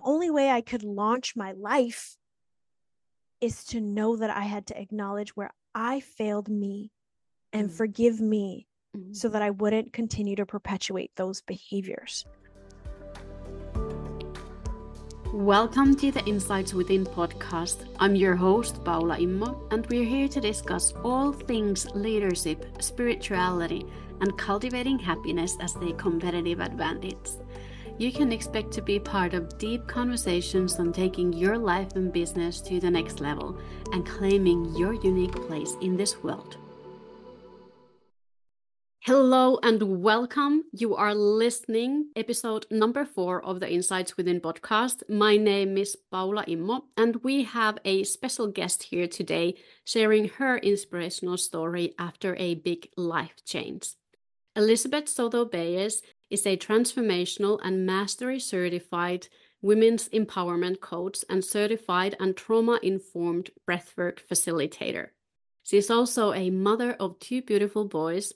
the only way I could launch my life is to know that I had to acknowledge where I failed me and forgive me so that I wouldn't continue to perpetuate those behaviors. Welcome to the Insights Within podcast. I'm your host, Paula Immo, and we're here to discuss all things leadership, spirituality, and cultivating happiness as a competitive advantage. You can expect to be part of deep conversations on taking your life and business to the next level and claiming your unique place in this world. Hello and welcome. You are listening episode number 4 of the Insights Within podcast. My name is Paula Immo, and we have a special guest here today sharing her inspirational story after a big life change. Elizabeth Soto-Baez is a transformational and mastery certified women's empowerment coach and certified and trauma-informed breathwork facilitator. She is also a mother of 2 beautiful boys,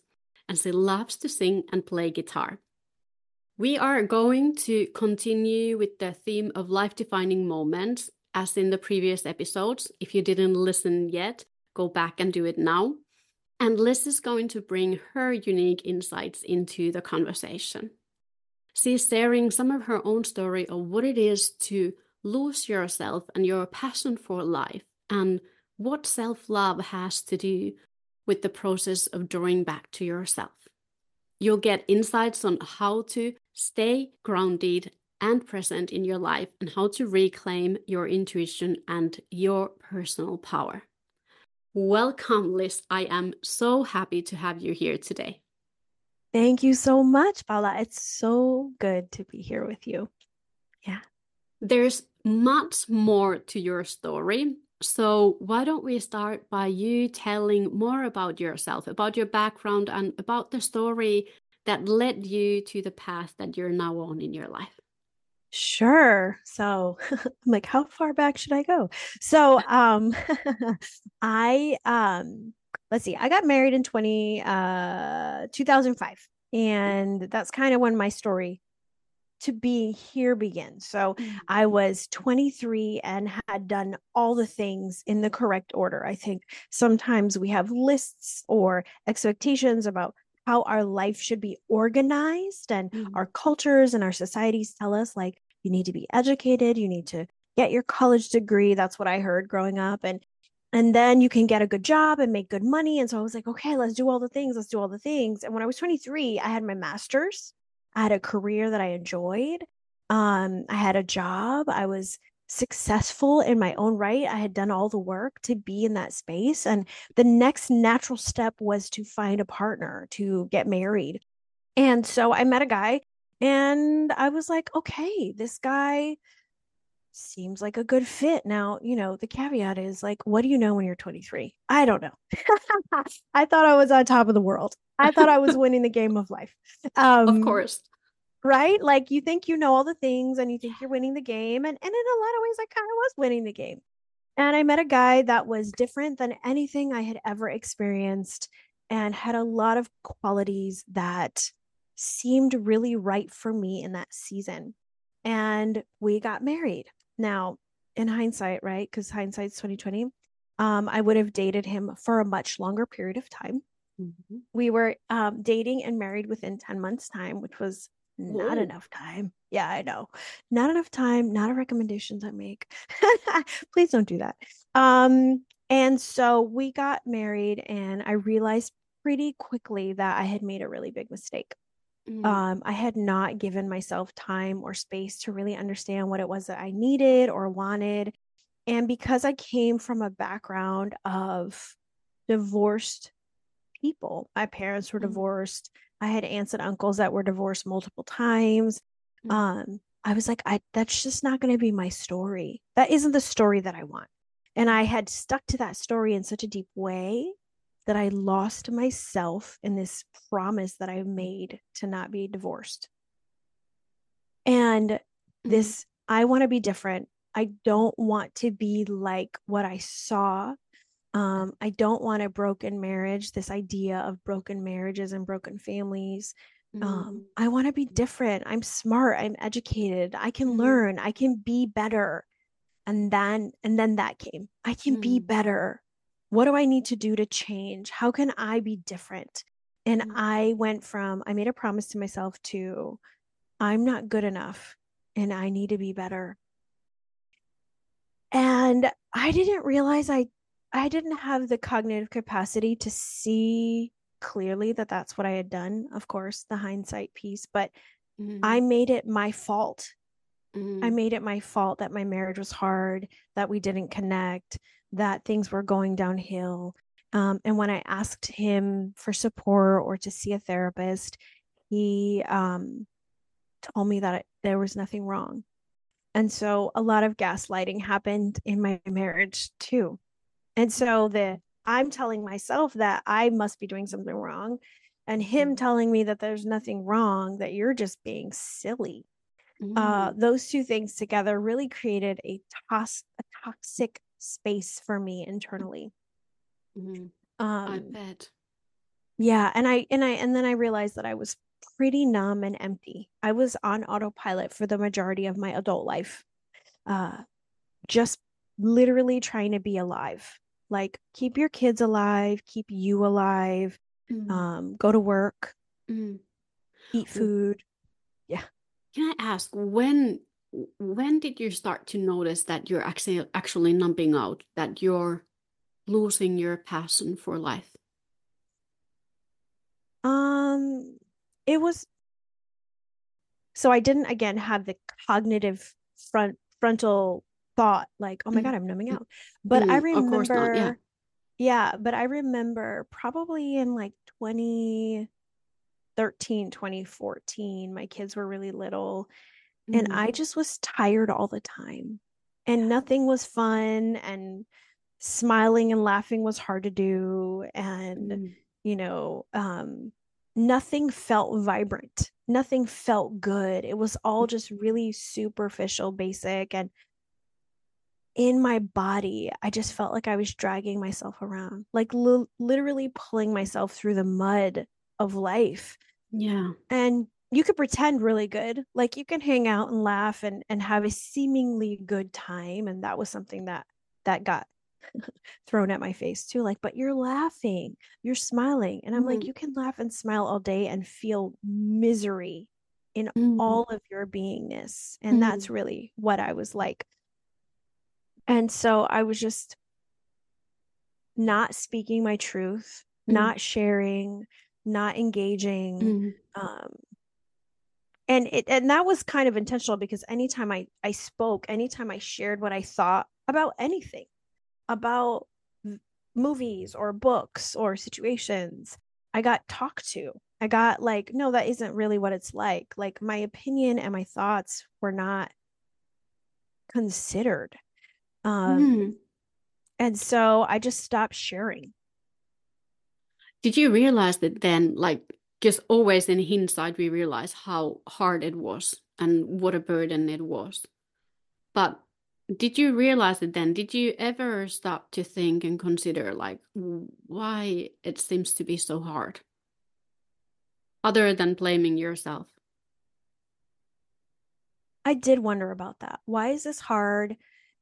and she loves to sing and play guitar. We are going to continue with the theme of life-defining moments, as in the previous episodes. If you didn't listen yet, go back and do it now. And Liz is going to bring her unique insights into the conversation. She's sharing some of her own story of what it is to lose yourself and your passion for life, and what self-love has to do with the process of drawing back to yourself. You'll get insights on how to stay grounded and present in your life and how to reclaim your intuition and your personal power. Welcome, Liz. I am so happy to have you here today. Thank you so much, Paula. It's so good to be here with you. Yeah. There's much more to your story. So why don't we start by you telling more about yourself, about your background, and about the story that led you to the path that you're now on in your life? Sure. So I'm like, how far back should I go? So I got married in 2005. And that's kind of when my story to be here begins. So I was 23 and had done all the things in the correct order. I think sometimes we have lists or expectations about how our life should be organized, and our cultures and our societies tell us, like, you need to be educated, you need to get your college degree. That's what I heard growing up. And then you can get a good job and make good money. And so I was like, okay, let's do all the things. And when I was 23, I had my master's. I had a career that I enjoyed. I had a job. I was successful in my own right. I had done all the work to be in that space. And the next natural step was to find a partner, to get married. And so I met a guy, and I was like, okay, this guy seems like a good fit. Now, you know, the caveat is, like, what do you know when you're 23? I don't know. I thought I was on top of the world. I thought I was winning the game of life. Of course. Right? Like, you think you know all the things, and you think you're winning the game. And in a lot of ways, I kind of was winning the game. And I met a guy that was different than anything I had ever experienced, and had a lot of qualities that seemed really right for me in that season. And we got married. Now, in hindsight, right? Because hindsight's 2020. I would have dated him for a much longer period of time. Mm-hmm. We were dating and married within 10 months time, which was not enough time. Yeah, I know. Not enough time. Not a recommendation I make. Please don't do that. And so we got married, and I realized pretty quickly that I had made a really big mistake. Mm-hmm. I had not given myself time or space to really understand what it was that I needed or wanted. And because I came from a background of divorced people, my parents were divorced. I had aunts and uncles that were divorced multiple times. I was like, that's just not going to be my story. That isn't the story that I want. And I had stuck to that story in such a deep way that I lost myself in this promise that I made to not be divorced. And this, I want to be different. I don't want to be like what I saw. I don't want a broken marriage, this idea of broken marriages and broken families. I want to be different. I'm smart. I'm educated. I can learn. I can be better. And then that came. I can be better. What do I need to do to change? How can I be different? And I went from, I made a promise to myself to, I'm not good enough and I need to be better. And I didn't realize I didn't have the cognitive capacity to see clearly that that's what I had done. Of course, the hindsight piece, but I made it my fault. I made it my fault that my marriage was hard, that we didn't connect, that things were going downhill. And when I asked him for support or to see a therapist, he told me that there was nothing wrong. And so a lot of gaslighting happened in my marriage too. And so I'm telling myself that I must be doing something wrong, and him telling me that there's nothing wrong, that you're just being silly. Those two things together really created a toxic space for me internally. I bet. Yeah. And then I realized that I was pretty numb and empty. I was on autopilot for the majority of my adult life. Just literally trying to be alive, like keep your kids alive, keep you alive, go to work, eat food. Yeah. Can I ask when did you start to notice that you're actually numbing out, that you're losing your passion for life? It was, so I didn't again have the cognitive frontal thought like, oh my God, I'm numbing out. But I remember, of course not, yeah, but I remember probably in like 2014, my kids were really little, and I just was tired all the time, and nothing was fun, and smiling and laughing was hard to do, and you know, nothing felt vibrant, nothing felt good. It was all just really superficial, basic, and in my body, I just felt like I was dragging myself around, like literally pulling myself through the mud of life. Yeah. And you could pretend really good, like you can hang out and laugh and have a seemingly good time, and that was something that got thrown at my face too, like, but you're laughing, you're smiling, and I'm like, you can laugh and smile all day and feel misery in all of your beingness, and that's really what I was like. And so I was just not speaking my truth, not sharing, not engaging. And that was kind of intentional, because anytime I shared what I thought about anything, about movies or books or situations, I got talked to. I got like, no, that isn't really what it's like. Like my opinion and my thoughts were not considered. And so I just stopped sharing. Did you realize that then, like, just always in hindsight, we realize how hard it was and what a burden it was. But did you realize it then? Did you ever stop to think and consider, like, why it seems to be so hard? Other than blaming yourself. I did wonder about that. Why is this hard?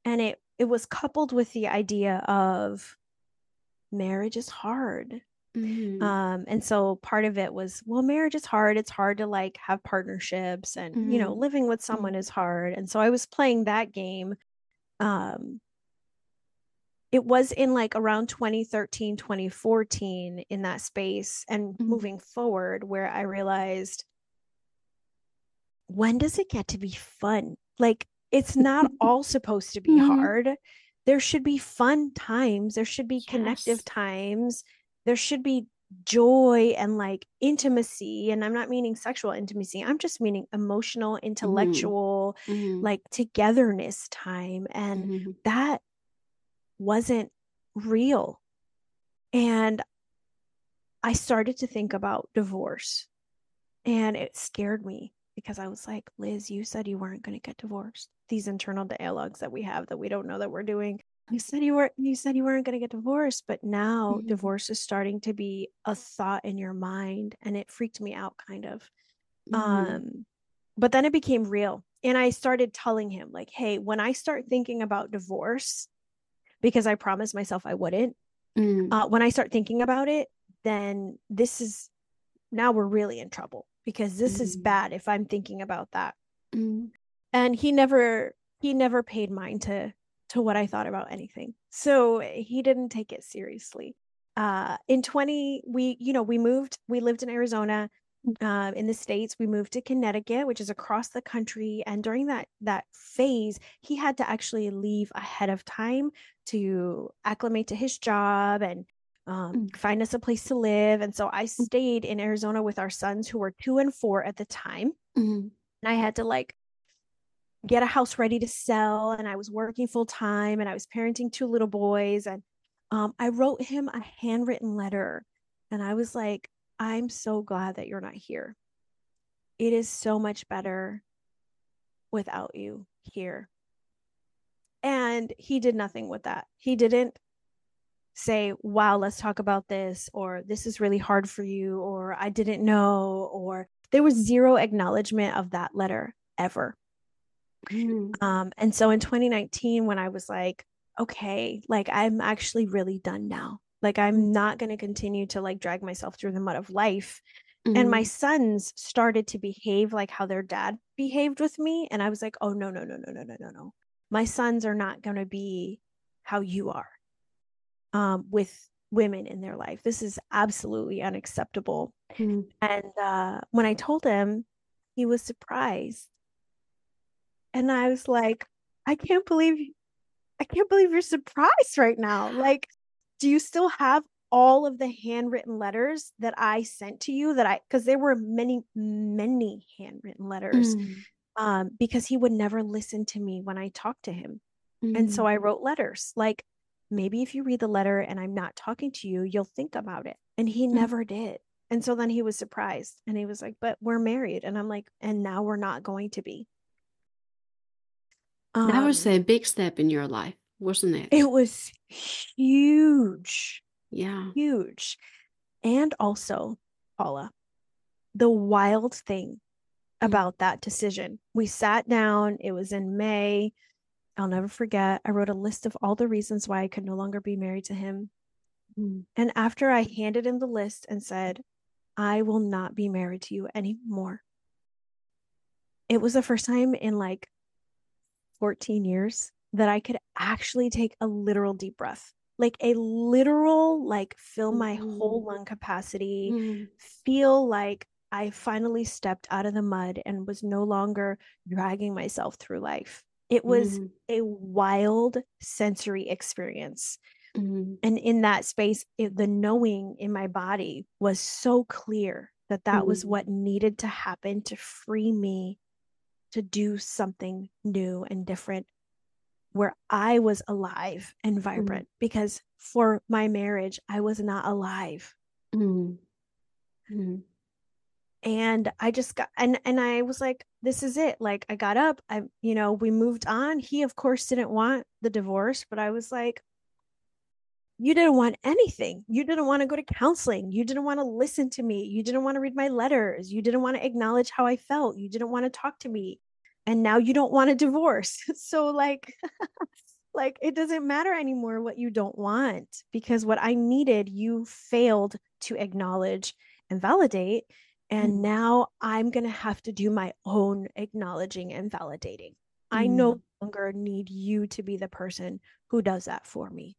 And it was coupled with the idea of marriage is hard. And so part of it was, well, marriage is hard. It's hard to like have partnerships, and, you know, living with someone is hard. And so I was playing that game. It was in like around 2013, 2014 in that space, and moving forward, where I realized, when does it get to be fun? Like, it's not all supposed to be hard. There should be fun times. There should be connective times. There should be joy and like intimacy. And I'm not meaning sexual intimacy. I'm just meaning emotional, intellectual, like togetherness time. And that wasn't real. And I started to think about divorce, and it scared me, because I was like, Liz, you said you weren't going to get divorced. These internal dialogues that we have that we don't know that we're doing. You said you weren't going to get divorced, but now divorce is starting to be a thought in your mind. And it freaked me out, kind of. Mm-hmm. But then it became real. And I started telling him like, hey, when I start thinking about divorce, because I promised myself I wouldn't, when I start thinking about it, then this is, now we're really in trouble because this is bad if I'm thinking about that. And he never paid mind to what I thought about anything. So he didn't take it seriously. We lived in Arizona, in the States. We moved to Connecticut, which is across the country. And during that phase, he had to actually leave ahead of time to acclimate to his job and find us a place to live. And so I stayed in Arizona with our sons, who were 2 and 4 at the time. Mm-hmm. And I had to get a house ready to sell. And I was working full time and I was parenting 2 little boys. And I wrote him a handwritten letter and I was like, I'm so glad that you're not here. It is so much better without you here. And he did nothing with that. He didn't say, wow, let's talk about this, or this is really hard for you, or I didn't know, or there was zero acknowledgement of that letter ever. Mm-hmm. And so in 2019, when I was like, okay, I'm actually really done now. I'm not going to continue to drag myself through the mud of life. Mm-hmm. And my sons started to behave like how their dad behaved with me. And I was like, oh, no. My sons are not going to be how you are, with women in their life. This is absolutely unacceptable. Mm-hmm. And when I told him, he was surprised. And I was like, I can't believe you're surprised right now. Do you still have all of the handwritten letters that I sent to you because there were many, many handwritten letters, because he would never listen to me when I talked to him. Mm-hmm. And so I wrote letters, maybe if you read the letter and I'm not talking to you, you'll think about it. And he never did. And so then he was surprised and he was like, but we're married. And I'm like, and now we're not going to be. That was a big step in your life, wasn't it? It was huge. Yeah. Huge. And also, Paula, the wild thing about that decision, we sat down, it was in May. I'll never forget. I wrote a list of all the reasons why I could no longer be married to him. Mm. And after I handed him the list and said, I will not be married to you anymore. It was the first time in 14 years that I could actually take a literal deep breath, fill my whole lung capacity, feel like I finally stepped out of the mud and was no longer dragging myself through life. It was a wild sensory experience. Mm-hmm. And in that space, the knowing in my body was so clear that was what needed to happen to free me to do something new and different where I was alive and vibrant, because for my marriage, I was not alive. Mm-hmm. And I just got, and I was like, this is it. I got up, we moved on. He of course didn't want the divorce, but I was like, you didn't want anything. You didn't want to go to counseling. You didn't want to listen to me. You didn't want to read my letters. You didn't want to acknowledge how I felt. You didn't want to talk to me. And now you don't want a divorce. So it doesn't matter anymore what you don't want, because what I needed, you failed to acknowledge and validate. And now I'm going to have to do my own acknowledging and validating. I no longer need you to be the person who does that for me.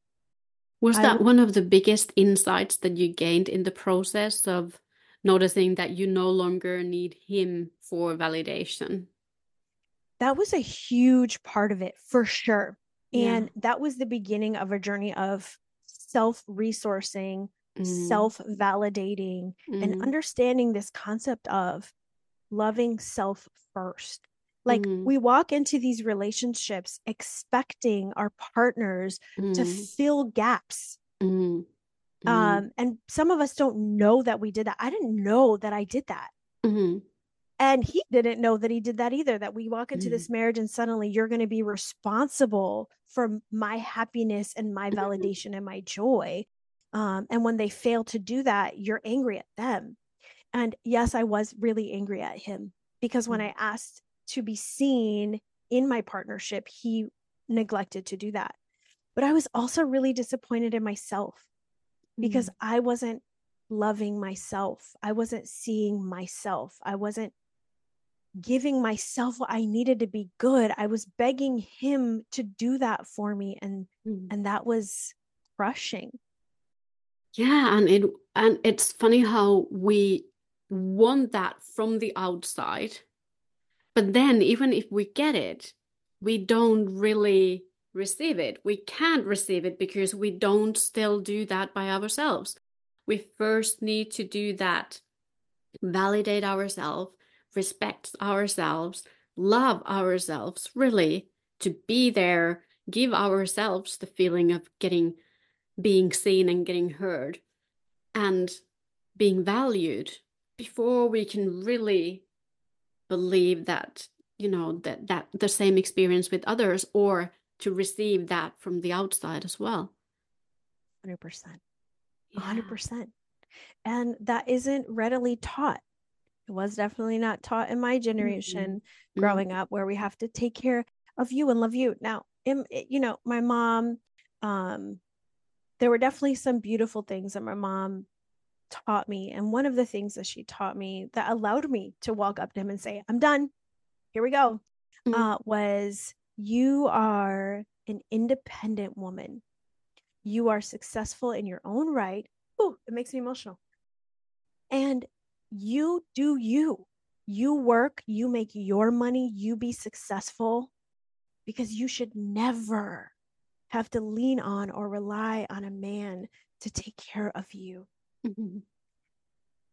Was that one of the biggest insights that you gained in the process of noticing that you no longer need him for validation? That was a huge part of it, for sure. And that was the beginning of a journey of self-resourcing, self-validating, and understanding this concept of loving self first. We walk into these relationships expecting our partners to fill gaps. And some of us don't know that we did that. I didn't know that I did that. And he didn't know that he did that either, that we walk into this marriage and suddenly you're going to be responsible for my happiness and my validation and my joy. And when they fail to do that, you're angry at them. And yes, I was really angry at him because when I asked to be seen in my partnership, he neglected to do that. But I was also really disappointed in myself because I wasn't loving myself. I wasn't seeing myself. I wasn't giving myself what I needed to be good. I was begging him to do that for me. And that was crushing. Yeah. And it's funny how we want that from the outside, but then even if we get it, we don't really receive it. We can't receive it because we don't still do that by ourselves. We first need to do that, validate ourselves, respect ourselves, love ourselves, really, to be there, give ourselves the feeling of being seen and getting heard and being valued before we can really believe that, you know, that the same experience with others or to receive that from the outside as well. 100%. Yeah. 100%. And that isn't readily taught. It was definitely not taught in my generation growing up, where we have to take care of you and love you. Now, you know, my mom, there were definitely some beautiful things that my mom taught me. And one of the things that she taught me that allowed me to walk up to him and say, I'm done, here we go, was you are an independent woman. You are successful in your own right. Ooh, it makes me emotional. And you do you. You work, you make your money, you be successful, because you should never have to lean on or rely on a man to take care of you. Mm-hmm.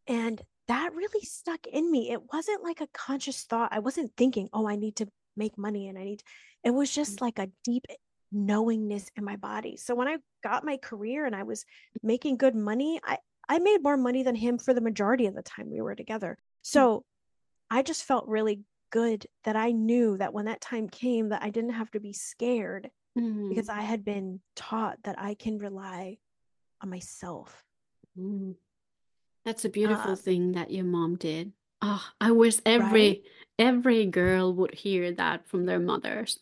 And that really stuck in me. It wasn't like a conscious thought. I wasn't thinking, oh, I need to make money and it was just like a deep knowingness in my body. So when I got my career and I was making good money, I made more money than him for the majority of the time we were together. So I just felt really good that I knew that when that time came that I didn't have to be scared. Mm-hmm. Because I had been taught that I can rely on myself. Mm. That's a beautiful thing that your mom did. Oh, I wish every girl would hear that from their mothers.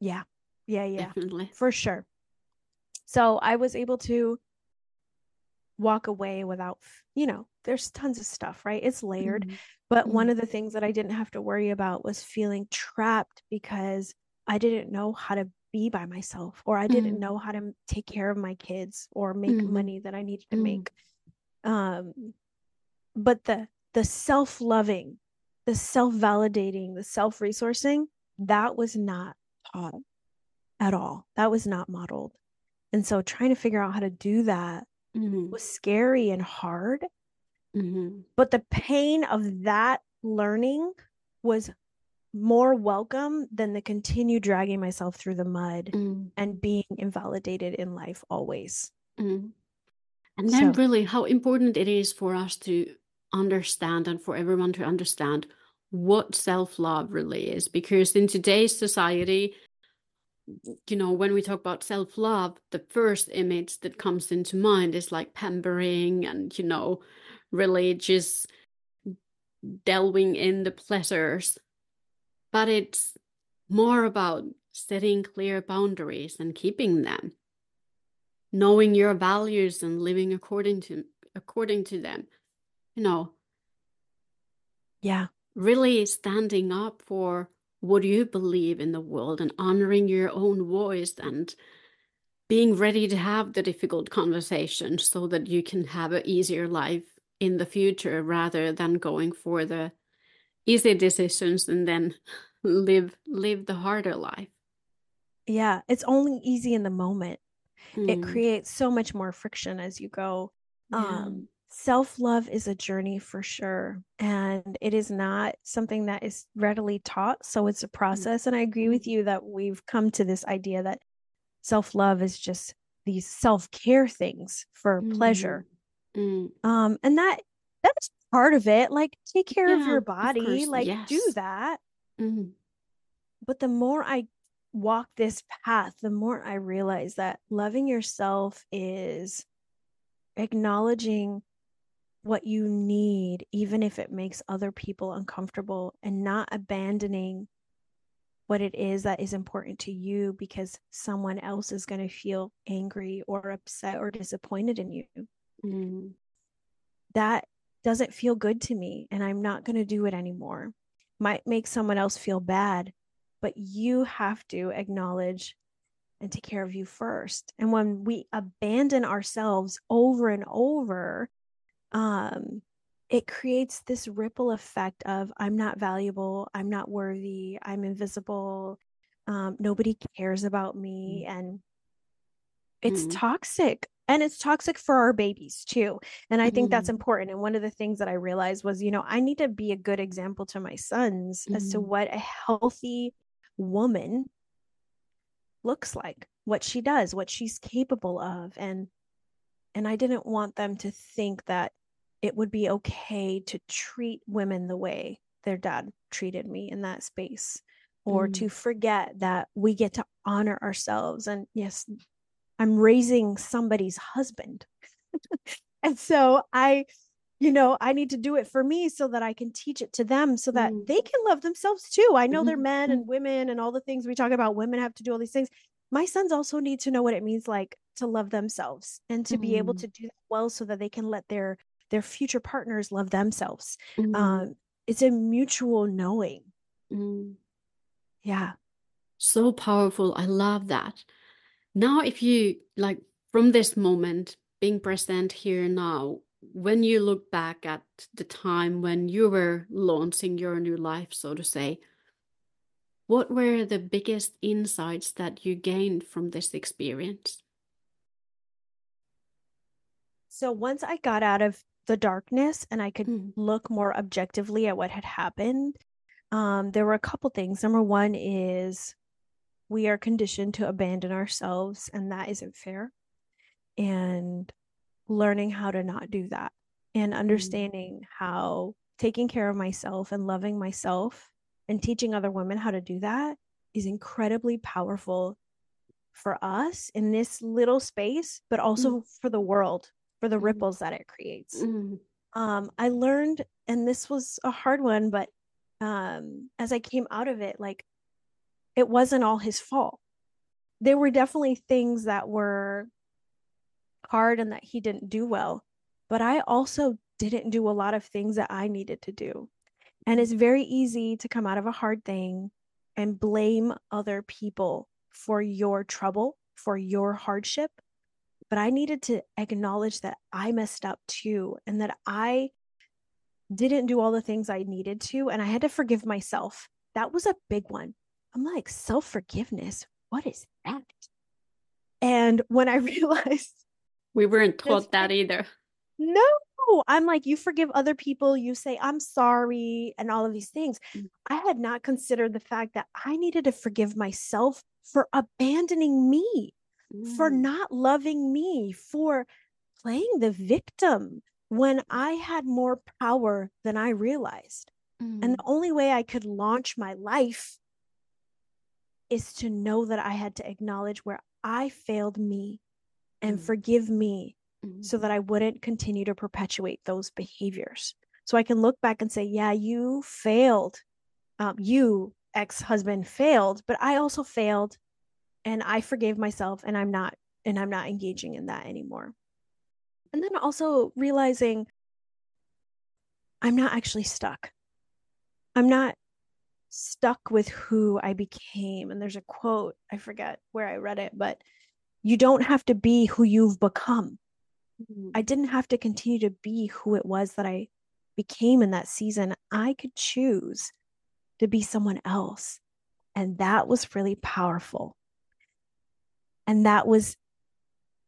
Yeah. Definitely. For sure. So I was able to walk away without, you know, there's tons of stuff, right? It's layered. Mm-hmm. But one of the things that I didn't have to worry about was feeling trapped because I didn't know how to be by myself, or I didn't know how to take care of my kids or make money that I needed to make. But the self-loving, the self-validating, the self-resourcing, that was not taught at all. That was not modeled. And so trying to figure out how to do that was scary and hard. Mm-hmm. But the pain of that learning was more welcome than the continue dragging myself through the mud and being invalidated in life always. And then really how important it is for us to understand and for everyone to understand what self-love really is, because in today's society, you know, when we talk about self-love, the first image that comes into mind is like pampering and, you know, really just delving in the pleasures. But it's more about setting clear boundaries and keeping them, knowing your values and living according to them, you know. Yeah. Really standing up for what you believe in the world and honoring your own voice and being ready to have the difficult conversations so that you can have an easier life in the future rather than going for the easy decisions and then live the harder life. Yeah, it's only easy in the moment. It creates so much more friction as you go. Yeah. Self-love is a journey for sure. And it is not something that is readily taught. So it's a process. And I agree with you that we've come to this idea that self-love is just these self-care things for pleasure. And that's part of it, like take care of your body, of like do that. But the more I walk this path, the more I realize that loving yourself is acknowledging what you need, even if it makes other people uncomfortable, and not abandoning what it is that is important to you because someone else is going to feel angry or upset or disappointed in you. Mm-hmm. That doesn't feel good to me, and I'm not going to do it anymore. Might make someone else feel bad, but you have to acknowledge and take care of you first. And when we abandon ourselves over and over, it creates this ripple effect of I'm not valuable, I'm not worthy, I'm invisible, nobody cares about me. And it's toxic. And it's toxic for our babies too. And I think that's important. And one of the things that I realized was, you know, I need to be a good example to my sons as to what a healthy woman looks like, what she does, what she's capable of. And I didn't want them to think that it would be okay to treat women the way their dad treated me in that space, or to forget that we get to honor ourselves. And yes, I'm raising somebody's husband. And so I need to do it for me so that I can teach it to them so that they can love themselves too. I know they're men and women and all the things we talk about, women have to do all these things. My sons also need to know what it means like to love themselves and to be able to do that well so that they can let their future partners love themselves. It's a mutual knowing. Yeah. So powerful. I love that. Now, if you like from this moment, being present here now, when you look back at the time when you were launching your new life, so to say, what were the biggest insights that you gained from this experience? So once I got out of the darkness and I could look more objectively at what had happened, there were a couple things. Number one is we are conditioned to abandon ourselves, and that isn't fair. And learning how to not do that and understanding how taking care of myself and loving myself and teaching other women how to do that is incredibly powerful for us in this little space, but also for the world, for the ripples that it creates. I learned, and this was a hard one, but as I came out of it, like, it wasn't all his fault. There were definitely things that were hard and that he didn't do well, but I also didn't do a lot of things that I needed to do. And it's very easy to come out of a hard thing and blame other people for your trouble, for your hardship. But I needed to acknowledge that I messed up too, and that I didn't do all the things I needed to. And I had to forgive myself. That was a big one. I'm like, self-forgiveness, what is that? And when I realized we weren't taught that either. No, I'm like, you forgive other people, you say, I'm sorry, and all of these things. I had not considered the fact that I needed to forgive myself for abandoning me, for not loving me, for playing the victim when I had more power than I realized. And the only way I could launch my life is to know that I had to acknowledge where I failed me and forgive me so that I wouldn't continue to perpetuate those behaviors. So I can look back and say, yeah, you failed. You ex-husband failed, but I also failed, and I forgave myself, and I'm not engaging in that anymore. And then also realizing I'm not actually stuck. I'm not stuck with who I became. And there's a quote, I forget where I read it, but you don't have to be who you've become. I didn't have to continue to be who it was that I became in that season. I could choose to be someone else. And that was really powerful. And that was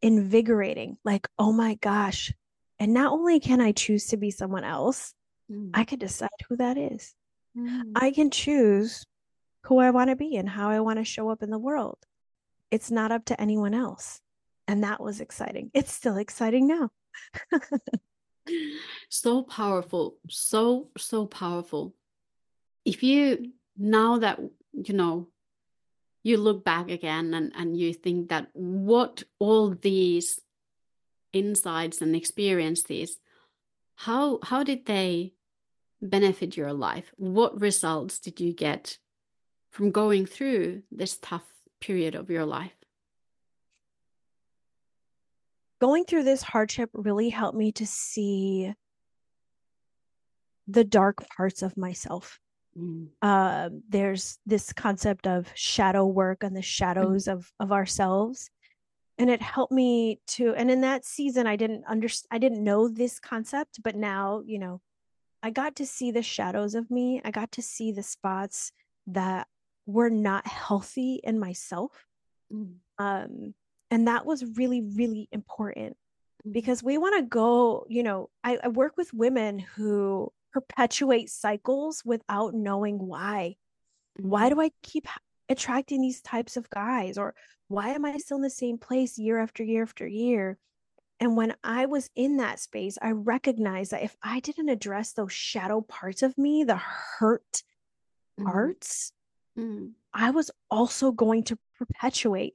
invigorating. Like, oh my gosh. And not only can I choose to be someone else, I could decide who that is. I can choose who I want to be and how I want to show up in the world. It's not up to anyone else. And that was exciting. It's still exciting now. So powerful. So powerful. If you, now that, you know, you look back again and you think that what all these insights and experiences, How did they benefit your life? What results did you get from going through this tough period of your life? Going through this hardship really helped me to see the dark parts of myself. Mm. There's this concept of shadow work and the shadows of ourselves. And it helped me to, and in that season, I didn't know this concept, but now, you know, I got to see the shadows of me. I got to see the spots that were not healthy in myself. Mm. And that was really, really important, because we want to go, you know, I work with women who perpetuate cycles without knowing why. Why do I keep attracting these types of guys? Or why am I still in the same place year after year after year? And when I was in that space, I recognized that if I didn't address those shadow parts of me, the hurt parts, I was also going to perpetuate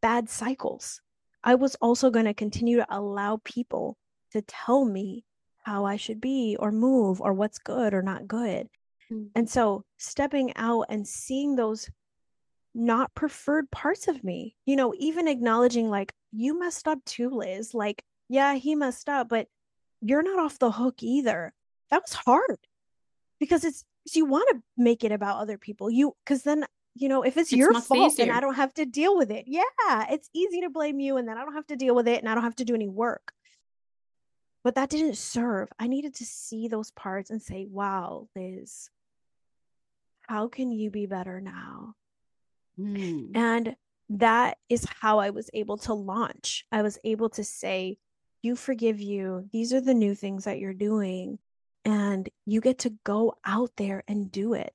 bad cycles. I was also going to continue to allow people to tell me how I should be or move or what's good or not good. Mm. And so stepping out and seeing those not preferred parts of me, you know, even acknowledging like, you messed up too, Liz. Like, yeah, he messed up, but you're not off the hook either. That was hard, because you want to make it about other people. Because then, you know, if it's your fault, then I don't have to deal with it. Yeah, it's easy to blame you, and then I don't have to deal with it, and I don't have to do any work. But that didn't serve. I needed to see those parts and say, wow, Liz, how can you be better now? Mm. And that is how I was able to launch. I was able to say, you forgive you. These are the new things that you're doing, and you get to go out there and do it.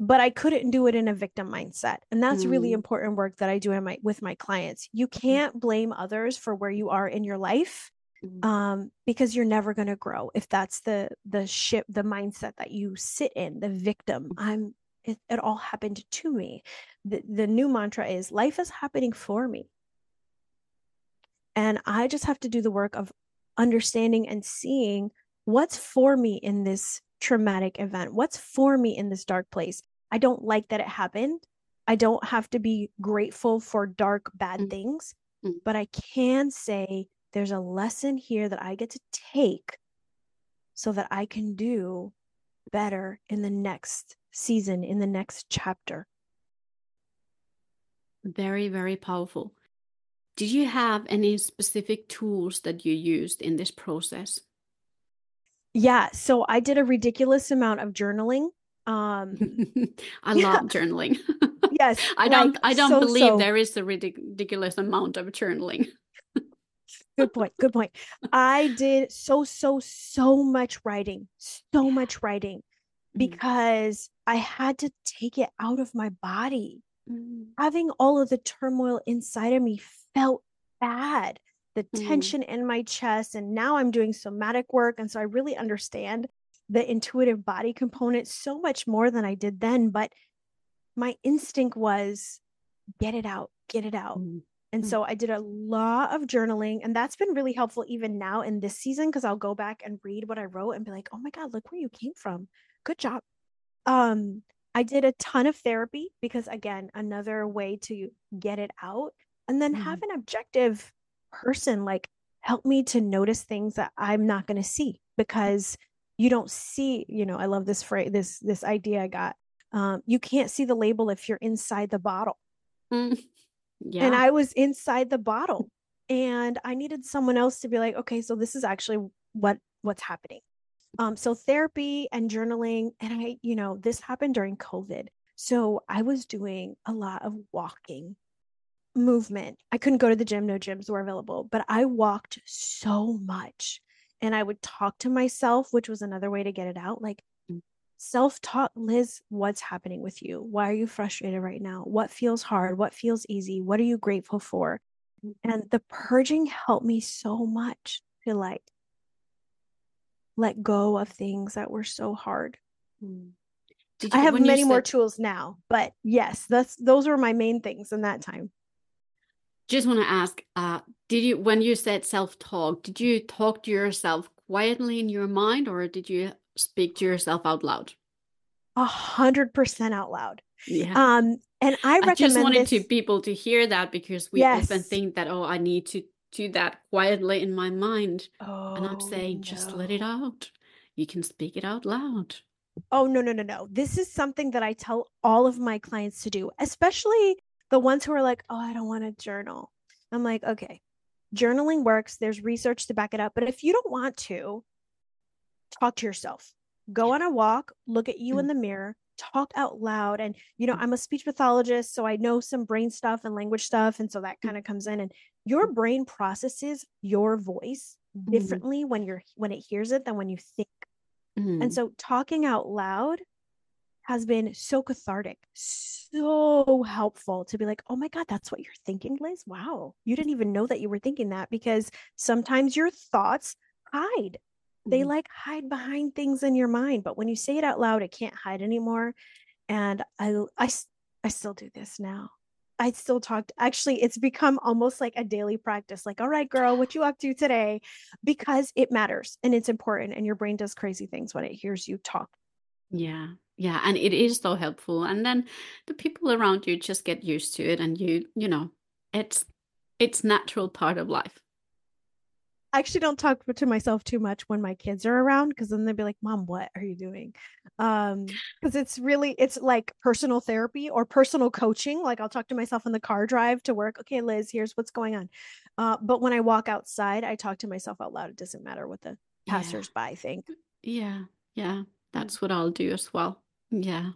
But I couldn't do it in a victim mindset. And that's really important work that I do with my clients. You can't blame others for where you are in your life, because you're never going to grow. If that's the mindset that you sit in, the victim, it all happened to me. The new mantra is life is happening for me. And I just have to do the work of understanding and seeing what's for me in this traumatic event. What's for me in this dark place? I don't like that it happened. I don't have to be grateful for dark, bad things, but I can say there's a lesson here that I get to take so that I can do better in the next season, in the next chapter. Very, very powerful. Did you have any specific tools that you used in this process? Yeah. So I did a ridiculous amount of journaling. I love journaling. Yes. I don't believe there is a ridiculous amount of journaling. Good point. I did so much writing, because I had to take it out of my body. Mm. Having all of the turmoil inside of me felt bad. The tension in my chest. And now I'm doing somatic work. And so I really understand the intuitive body component so much more than I did then. But my instinct was get it out. Mm. And so I did a lot of journaling, and that's been really helpful even now in this season, because I'll go back and read what I wrote and be like, oh my God, look where you came from. Good job. I did a ton of therapy, because again, another way to get it out, and then have an objective person like help me to notice things that I'm not going to see, because you don't see, you know, I love this phrase, this idea I got, you can't see the label if you're inside the bottle. Yeah. And I was inside the bottle, and I needed someone else to be like, okay, so this is actually what's happening. So therapy and journaling, and I, you know, this happened during COVID. So I was doing a lot of walking. Movement. I couldn't go to the gym. No gyms were available, but I walked so much, and I would talk to myself, which was another way to get it out. Like self-talk, Liz, what's happening with you? Why are you frustrated right now? What feels hard? What feels easy? What are you grateful for? And the purging helped me so much to like, let go of things that were so hard. I have many more tools now, but yes, those were my main things in that time. Just want to ask, did you, when you said self-talk, did you talk to yourself quietly in your mind, or did you speak to yourself out loud? 100% out loud. Yeah. And I just wanted to people to hear that, because we often think that, oh, I need to do that quietly in my mind. Oh, and I'm saying, just let it out. You can speak it out loud. Oh, no. This is something that I tell all of my clients to do, especially the ones who are like, oh, I don't want to journal. I'm like, okay, journaling works. There's research to back it up. But if you don't want to, talk to yourself. Go on a walk, look at you in the mirror, talk out loud. And, you know, I'm a speech pathologist, so I know some brain stuff and language stuff. And so that kind of comes in, and your brain processes your voice differently when it hears it than when you think. And so talking out loud has been so cathartic, so helpful to be like, oh my God, that's what you're thinking, Liz. Wow. You didn't even know that you were thinking that, because sometimes your thoughts hide. They like hide behind things in your mind, but when you say it out loud, it can't hide anymore. And I still do this now. I still talk. Actually, it's become almost like a daily practice. Like, all right, girl, what you up to today? Because it matters and it's important. And your brain does crazy things when it hears you talk. Yeah. Yeah. And it is so helpful. And then the people around you just get used to it. And you know, it's natural part of life. I actually don't talk to myself too much when my kids are around, because then they'd be like, Mom, what are you doing? Because it's like personal therapy or personal coaching. Like, I'll talk to myself on the car drive to work. Okay, Liz, here's what's going on. But when I walk outside, I talk to myself out loud. It doesn't matter what the passersby think. Yeah. Yeah. That's what I'll do as well. Yeah.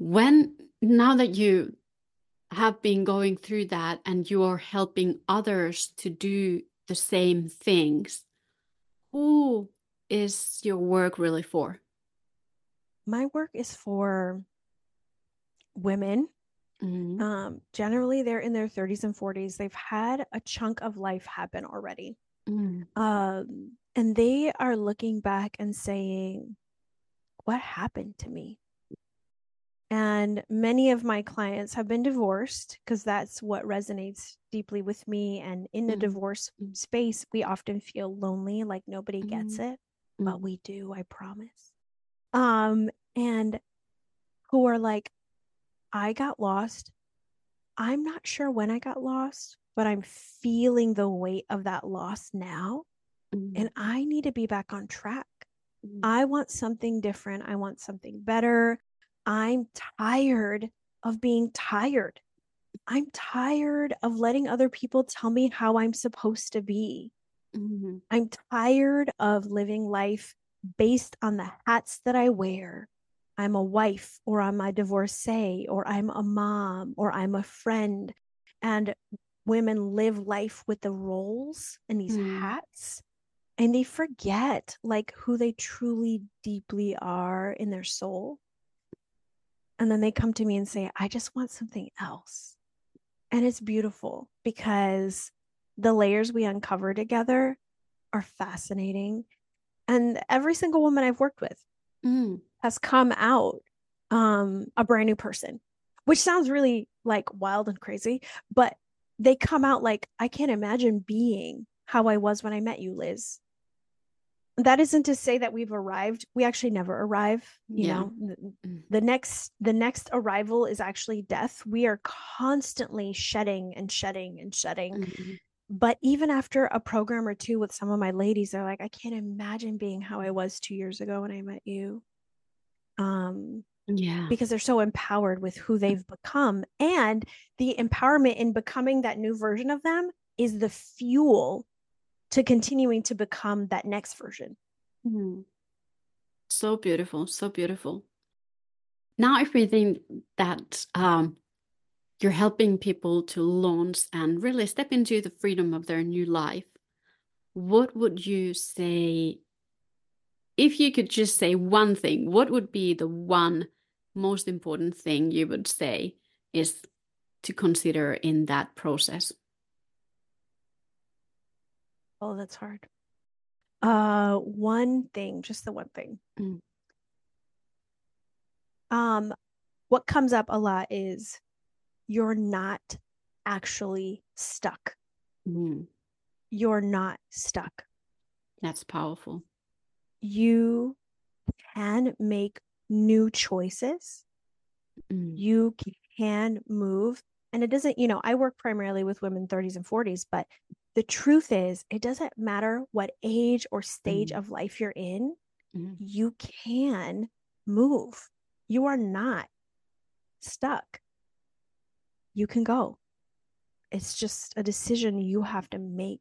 Now that you have been going through that and you are helping others to do the same things, who is your work really for? My work is for women. Generally, they're in their 30s and 40s. They've had a chunk of life happen already. And they are looking back and saying, what happened to me? And many of my clients have been divorced, because that's what resonates deeply with me. And in the divorce space, we often feel lonely, like nobody gets it, but we do, I promise. And who are like, I got lost. I'm not sure when I got lost, but I'm feeling the weight of that loss now. And I need to be back on track. I want something different. I want something better. I'm tired of being tired. I'm tired of letting other people tell me how I'm supposed to be. I'm tired of living life based on the hats that I wear. I'm a wife, or I'm a divorcee, or I'm a mom, or I'm a friend. And women live life with the roles and these hats. And they forget like who they truly deeply are in their soul. And then they come to me and say, I just want something else. And it's beautiful, because the layers we uncover together are fascinating. And every single woman I've worked with has come out a brand new person, which sounds really like wild and crazy, but they come out like, I can't imagine being how I was when I met you, Liz. That isn't to say that we've arrived. We actually never arrive. You know, the next arrival is actually death. We are constantly shedding. But even after a program or two with some of my ladies, they're like, I can't imagine being how I was 2 years ago when I met you. Because they're so empowered with who they've become, and the empowerment in becoming that new version of them is the fuel to continuing to become that next version. So beautiful. So beautiful. Now, if we think that you're helping people to launch and really step into the freedom of their new life, what would you say, if you could just say one thing, what would be the one most important thing you would say is to consider in that process? Oh, that's hard. One thing, just the one thing. What comes up a lot is you're not actually stuck. You're not stuck. That's powerful. You can make new choices. Mm. You can move. And it doesn't, you know, I work primarily with women 30s and 40s, but the truth is it doesn't matter what age or stage of life you're in, you can move. You are not stuck. You can go. It's just a decision you have to make.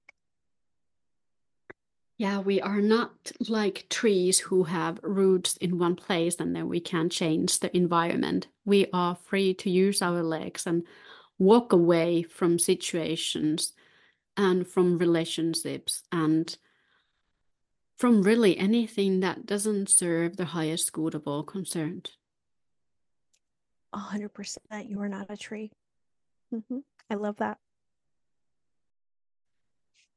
Yeah, we are not like trees who have roots in one place and then we can change the environment. We are free to use our legs and walk away from situations and from relationships and from really anything that doesn't serve the highest good of all concerned. 100%. You are not a tree. Mm-hmm. I love that.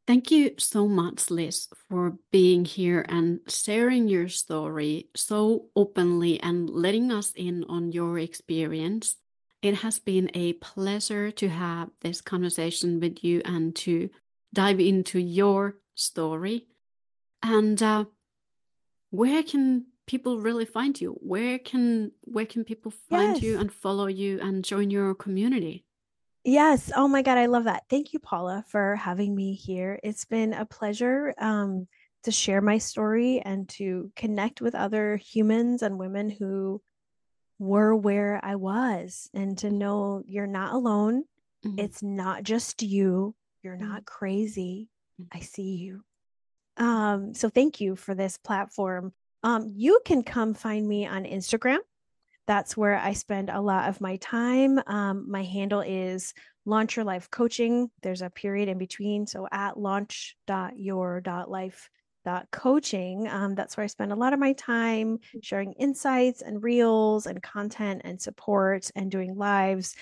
Thank you so much, Liz, for being here and sharing your story so openly and letting us in on your experience. It has been a pleasure to have this conversation with you and to dive into your story. And where can people really find you? Where can people find you and follow you and join your community? Yes. Oh my God. I love that. Thank you, Paula, for having me here. It's been a pleasure to share my story and to connect with other humans and women who were where I was and to know you're not alone. Mm-hmm. It's not just you. You're not crazy. Mm-hmm. I see you. So thank you for this platform. You can come find me on Instagram. That's where I spend a lot of my time. My handle is Launch Your Life Coaching. There's a period in between. So at launch.your.life.coaching. That's where I spend a lot of my time sharing insights and reels and content and support and doing lives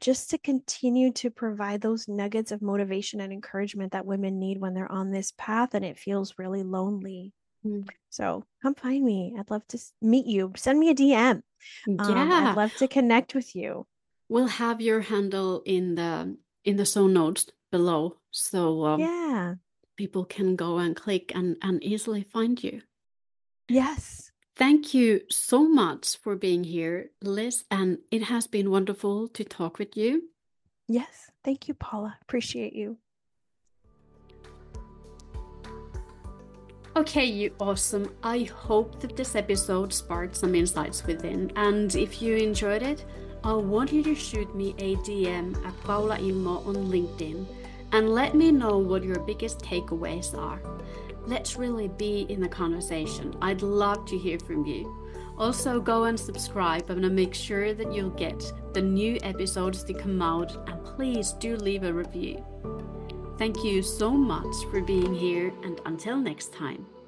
just to continue to provide those nuggets of motivation and encouragement that women need when they're on this path and it feels really lonely. So come find me. I'd love to meet you. Send me a DM. I'd love to connect with you. We'll have your handle in the show notes below. So people can go and click and easily find you. Yes. Thank you so much for being here, Liz. And it has been wonderful to talk with you. Yes. Thank you, Paula. Appreciate you. Okay, you awesome. I hope that this episode sparked some insights within. And if you enjoyed it, I want you to shoot me a DM at Paula Immo on LinkedIn and let me know what your biggest takeaways are. Let's really be in the conversation. I'd love to hear from you. Also, go and subscribe. I'm going to make sure that you'll get the new episodes to come out. And please do leave a review. Thank you so much for being here, and until next time.